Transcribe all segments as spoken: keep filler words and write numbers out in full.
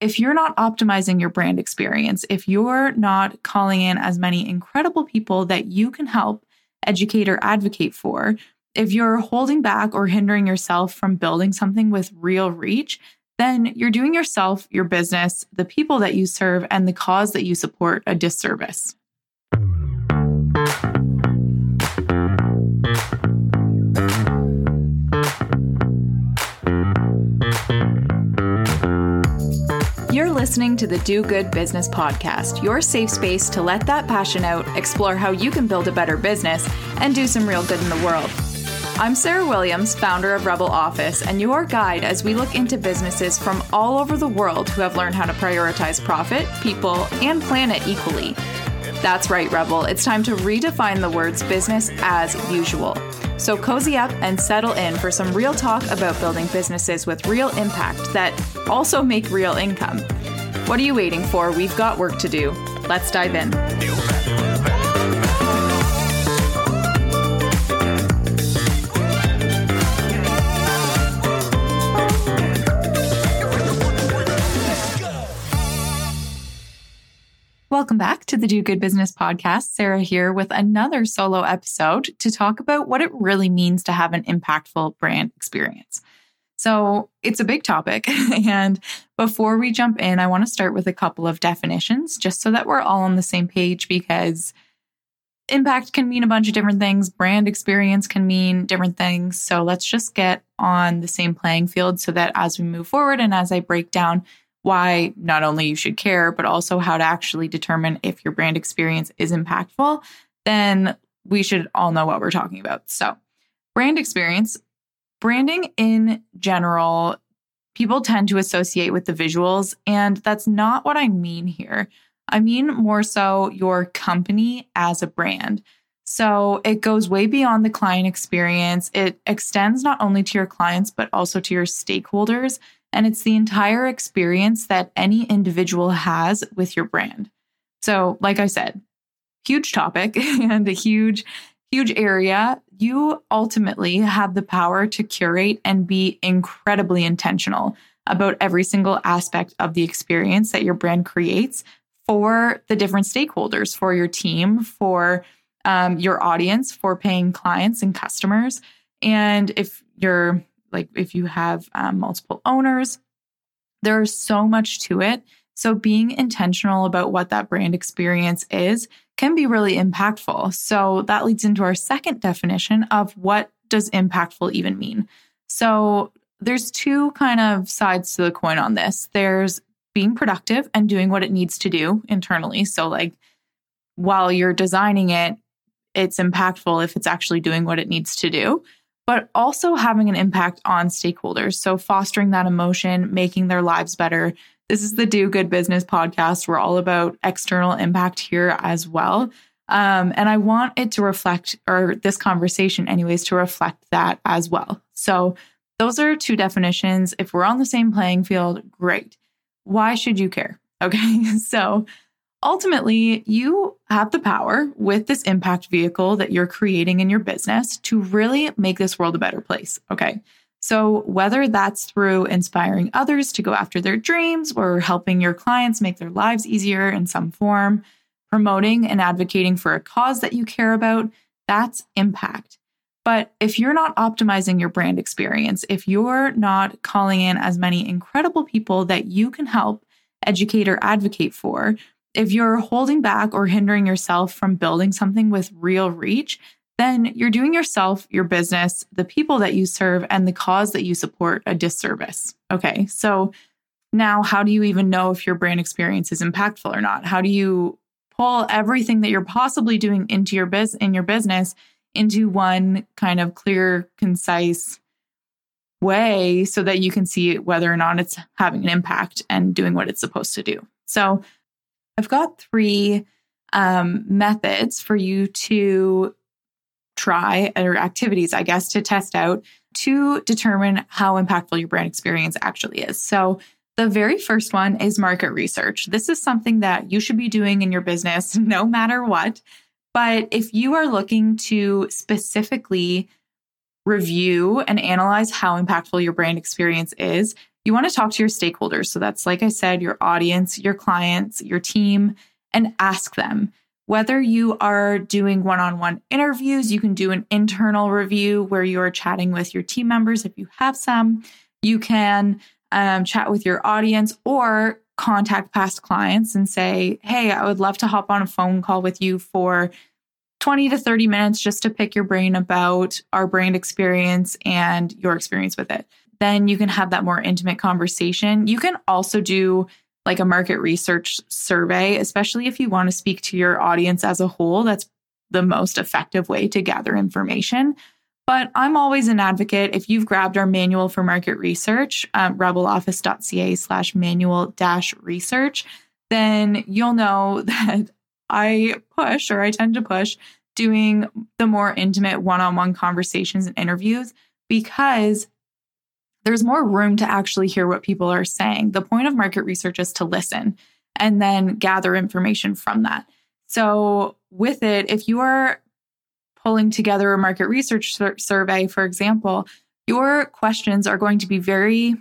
if you're not optimizing your brand experience, if you're not calling in as many incredible people that you can help educate or advocate for, if you're holding back or hindering yourself from building something with real reach, then you're doing yourself, your business, the people that you serve, and the cause that you support a disservice. You're listening to the Do Good Business Podcast, your safe space to let that passion out, explore how you can build a better business, and do some real good in the world. I'm Sarah Williams, founder of Rebel Office, and your guide as we look into businesses from all over the world who have learned how to prioritize profit, people, and planet equally. That's right, Rebel. It's time to redefine the words business as usual. So cozy up and settle in for some real talk about building businesses with real impact that also make real income. What are you waiting for? We've got work to do. Let's dive in. Welcome back to the Do Good Business Podcast. Sarah here with another solo episode to talk about what it really means to have an impactful brand experience. So it's a big topic. And before we jump in, I want to start with a couple of definitions just so that we're all on the same page, because impact can mean a bunch of different things. Brand experience can mean different things. So let's just get on the same playing field so that as we move forward and as I break down why not only you should care, but also how to actually determine if your brand experience is impactful, then we should all know what we're talking about. So brand experience, branding in general, people tend to associate with the visuals, and that's not what I mean here. I mean more so your company as a brand. So it goes way beyond the client experience. It extends not only to your clients, but also to your stakeholders. And it's the entire experience that any individual has with your brand. So, like I said, huge topic and a huge, huge area. You ultimately have the power to curate and be incredibly intentional about every single aspect of the experience that your brand creates for the different stakeholders, for your team, for um, your audience, for paying clients and customers. And if you're Like if you have um, multiple owners, there is so much to it. So being intentional about what that brand experience is can be really impactful. So that leads into our second definition of what does impactful even mean? So there's two kind of sides to the coin on this. There's being productive and doing what it needs to do internally. So like while you're designing it, it's impactful if it's actually doing what it needs to do, but also having an impact on stakeholders. So fostering that emotion, making their lives better. This is the Do Good Business Podcast. We're all about external impact here as well. Um, and I want it to reflect, or this conversation anyways, to reflect that as well. So those are two definitions. If we're on the same playing field, great. Why should you care? Okay, so ultimately, you have the power with this impact vehicle that you're creating in your business to really make this world a better place. Okay. So whether that's through inspiring others to go after their dreams or helping your clients make their lives easier in some form, promoting and advocating for a cause that you care about, that's impact. But if you're not optimizing your brand experience, if you're not calling in as many incredible people that you can help educate or advocate for, if you're holding back or hindering yourself from building something with real reach, then you're doing yourself, your business, the people that you serve, and the cause that you support a disservice. Okay, so now how do you even know if your brand experience is impactful or not? How do you pull everything that you're possibly doing into your biz in your business into one kind of clear, concise way so that you can see whether or not it's having an impact and doing what it's supposed to do? So I've got three um, methods for you to try, or activities, I guess, to test out to determine how impactful your brand experience actually is. So the very first one is market research. This is something that you should be doing in your business no matter what. But if you are looking to specifically review and analyze how impactful your brand experience is, You want to talk to your stakeholders. So that's, like I said, your audience, your clients, your team, and ask them. Whether you are doing one-on-one interviews, you can do an internal review where you're chatting with your team members if you have some. You can um, chat with your audience or contact past clients and say, hey, I would love to hop on a phone call with you for twenty to thirty minutes just to pick your brain about our brand experience and your experience with it. Then you can have that more intimate conversation. You can also do like a market research survey, especially if you want to speak to your audience as a whole. That's the most effective way to gather information. But I'm always an advocate. If you've grabbed our manual for market research, um, rebeloffice.ca slash manual dash research, then you'll know that I push or I tend to push doing the more intimate one-on-one conversations and interviews because there's more room to actually hear what people are saying. The point of market research is to listen and then gather information from that. So with it, if you are pulling together a market research sur- survey, for example, your questions are going to be very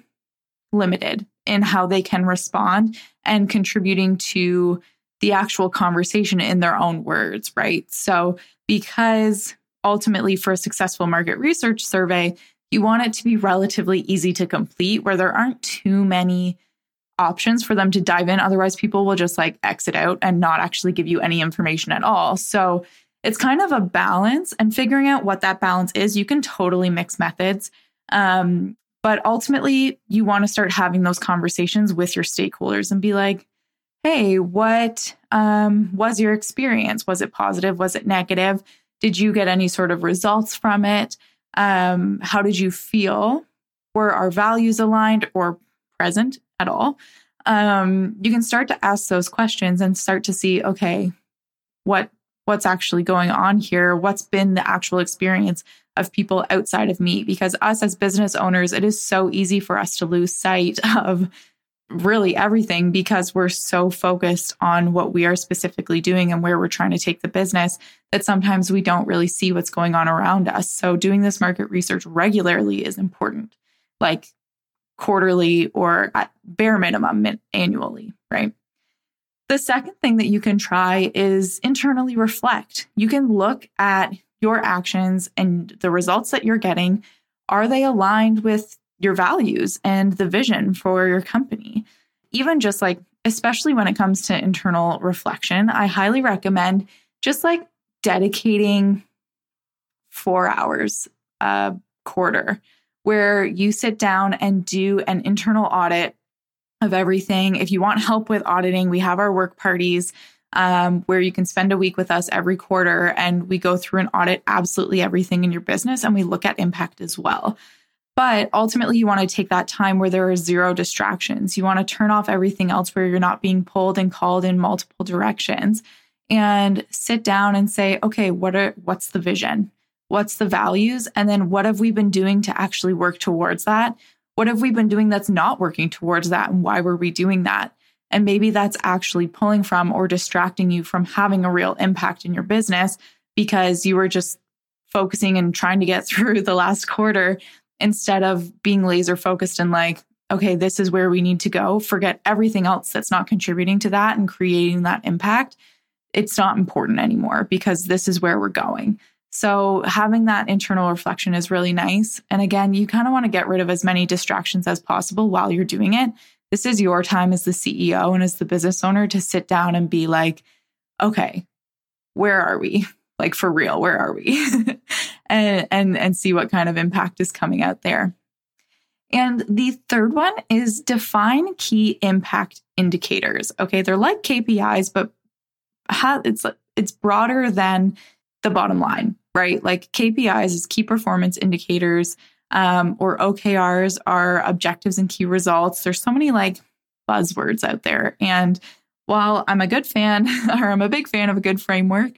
limited in how they can respond and contributing to the actual conversation in their own words, right? So because ultimately for a successful market research survey, you want it to be relatively easy to complete where there aren't too many options for them to dive in. Otherwise, people will just like exit out and not actually give you any information at all. So it's kind of a balance, and figuring out what that balance is, you can totally mix methods. Um, but ultimately, you want to start having those conversations with your stakeholders and be like, hey, what um, was your experience? Was it positive? Was it negative? Did you get any sort of results from it? Um, how did you feel? Were our values aligned or present at all? Um, you can start to ask those questions and start to see, okay, what what's actually going on here? What's been the actual experience of people outside of me? Because us as business owners, it is so easy for us to lose sight of really everything because we're so focused on what we are specifically doing and where we're trying to take the business that sometimes we don't really see what's going on around us. So doing this market research regularly is important, like quarterly or at bare minimum annually, right? The second thing that you can try is internally reflect. You can look at your actions and the results that you're getting. Are they aligned with your values and the vision for your company? Even just like, especially when it comes to internal reflection, I highly recommend just like dedicating four hours a quarter where you sit down and do an internal audit of everything. If you want help with auditing, we have our work parties um, where you can spend a week with us every quarter, and we go through and audit absolutely everything in your business, and we look at impact as well. But ultimately, you want to take that time where there are zero distractions. You want to turn off everything else where you're not being pulled and called in multiple directions, and sit down and say, okay, what are what's the vision? What's the values? And then what have we been doing to actually work towards that? What have we been doing that's not working towards that? And why were we doing that? And maybe that's actually pulling from or distracting you from having a real impact in your business because you were just focusing and trying to get through the last quarter instead of being laser focused and like, okay, this is where we need to go. Forget everything else that's not contributing to that and creating that impact. It's not important anymore because this is where we're going. So having that internal reflection is really nice. And again, you kind of want to get rid of as many distractions as possible while you're doing it. This is your time as the C E O and as the business owner to sit down and be like, okay, where are we? Like for real, where are we? and, and and see what kind of impact is coming out there. And the third one is define key impact indicators. Okay, they're like K P Is, but ha- it's it's broader than the bottom line, right? Like K P Is is key performance indicators, um, or O K Rs are objectives and key results. There's so many like buzzwords out there. And while I'm a good fan, or I'm a big fan of a good framework,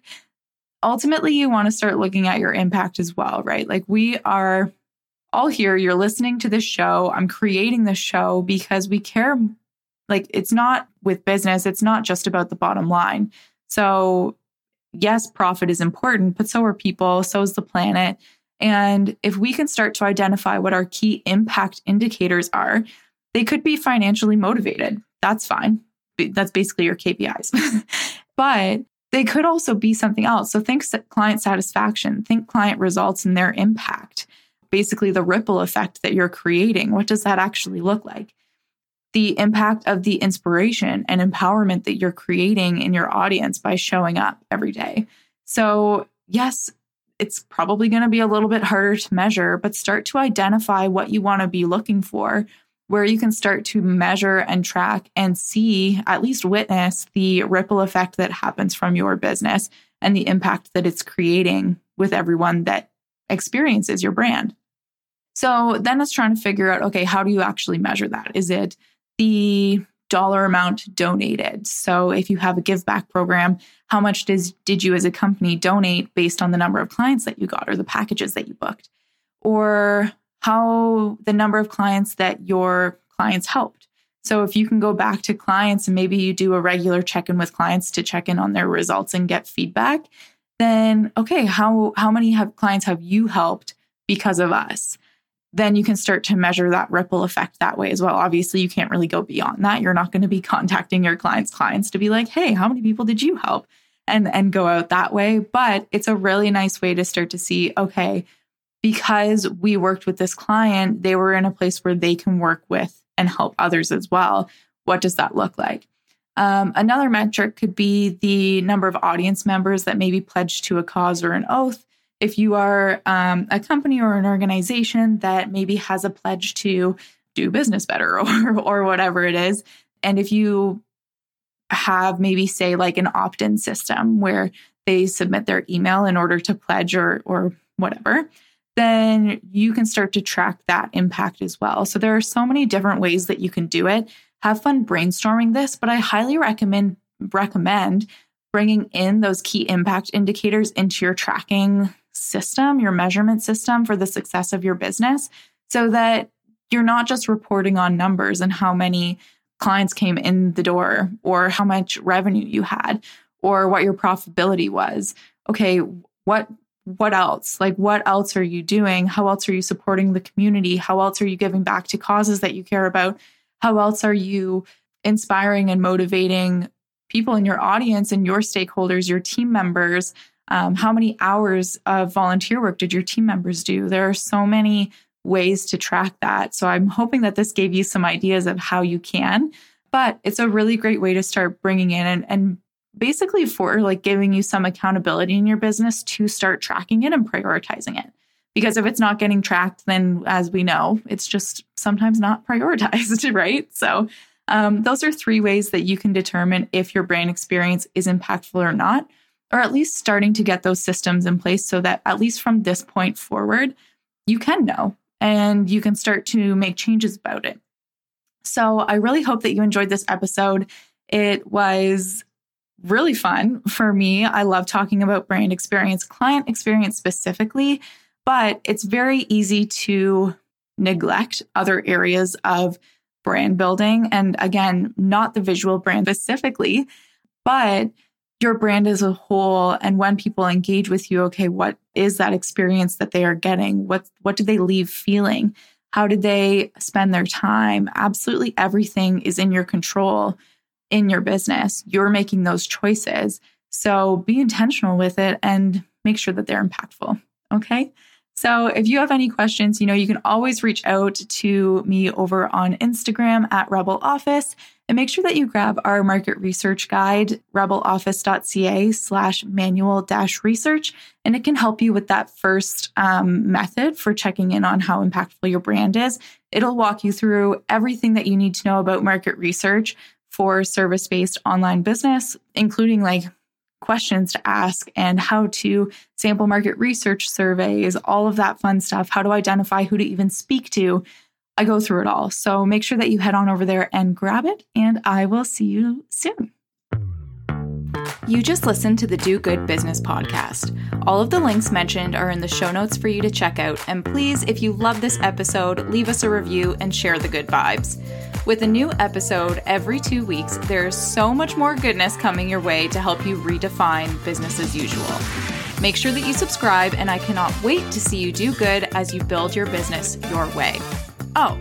ultimately, you want to start looking at your impact as well, right? Like we are all here. You're listening to this show. I'm creating this show because we care. Like it's not with business. It's not just about the bottom line. So yes, profit is important, but so are people. So is the planet. And if we can start to identify what our key impact indicators are, They could be financially motivated. That's fine. That's basically your K P Is. But they could also be something else. So think client satisfaction, think client results and their impact, basically the ripple effect that you're creating. What does that actually look like? The impact of the inspiration and empowerment that you're creating in your audience by showing up every day. So yes, it's probably going to be a little bit harder to measure, but start to identify what you want to be looking for, where you can start to measure and track and see, at least witness the ripple effect that happens from your business and the impact that it's creating with everyone that experiences your brand. So then it's trying to figure out, okay, how do you actually measure that? Is it the dollar amount donated? So if you have a give back program, how much does, did you as a company donate based on the number of clients that you got or the packages that you booked? Or how the number of clients that your clients helped. So if you can go back to clients and maybe you do a regular check-in with clients to check in on their results and get feedback, then, okay, how, how many have clients have you helped because of us? Then you can start to measure that ripple effect that way as well. Obviously, you can't really go beyond that. You're not going to be contacting your clients' clients to be like, hey, how many people did you help? And, and go out that way. But it's a really nice way to start to see, okay, because we worked with this client, they were in a place where they can work with and help others as well. What does that look like? Um, another metric could be the number of audience members that maybe pledged to a cause or an oath. If you are um, a company or an organization that maybe has a pledge to do business better or, or whatever it is, and if you have maybe say like an opt-in system where they submit their email in order to pledge or or whatever, then you can start to track that impact as well. So there are so many different ways that you can do it. Have fun brainstorming this, but I highly recommend recommend bringing in those key impact indicators into your tracking system, your measurement system for the success of your business, so that you're not just reporting on numbers and how many clients came in the door or how much revenue you had or what your profitability was. Okay, what What else? Like, what else are you doing? How else are you supporting the community? How else are you giving back to causes that you care about? How else are you inspiring and motivating people in your audience and your stakeholders, your team members? Um, how many hours of volunteer work did your team members do? There are so many ways to track that. So I'm hoping that this gave you some ideas of how you can, but it's a really great way to start bringing in and, and basically for like giving you some accountability in your business to start tracking it and prioritizing it. Because if it's not getting tracked, then as we know, it's just sometimes not prioritized, right? So um, those are three ways that you can determine if your brand experience is impactful or not, or at least starting to get those systems in place so that at least from this point forward, you can know and you can start to make changes about it. So I really hope that you enjoyed this episode. It was really fun for me. I love talking about brand experience, client experience specifically, but it's very easy to neglect other areas of brand building. And again, not the visual brand specifically, but your brand as a whole. And when people engage with you, okay, what is that experience that they are getting? What, what do they leave feeling? How did they spend their time? Absolutely everything is in your control. In your business, you're making those choices. So be intentional with it and make sure that they're impactful. Okay. So if you have any questions, you know, you can always reach out to me over on Instagram at Rebel Office, and make sure that you grab our market research guide, rebeloffice.ca slash manual dash research. And it can help you with that first um, method for checking in on how impactful your brand is. It'll walk you through everything that you need to know about market research for service-based online business, including like questions to ask and how to sample market research surveys, all of that fun stuff, how to identify who to even speak to. I go through it all. So make sure that you head on over there and grab it, and I will see you soon. You just listened to the Do Good Business Podcast. All of the links mentioned are in the show notes for you to check out. And please, if you love this episode, leave us a review and share the good vibes. With a new episode every two weeks, there is so much more goodness coming your way to help you redefine business as usual. Make sure that you subscribe, and I cannot wait to see you do good as you build your business your way. Oh,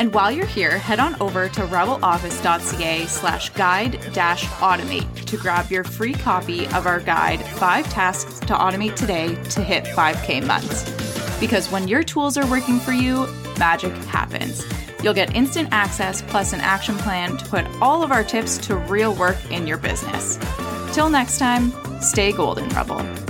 And while you're here, head on over to rebeloffice.ca slash guide dash automate to grab your free copy of our guide, Five Tasks to Automate Today to Hit five K Months. Because when your tools are working for you, magic happens. You'll get instant access plus an action plan to put all of our tips to real work in your business. Till next time, stay golden, Rebel.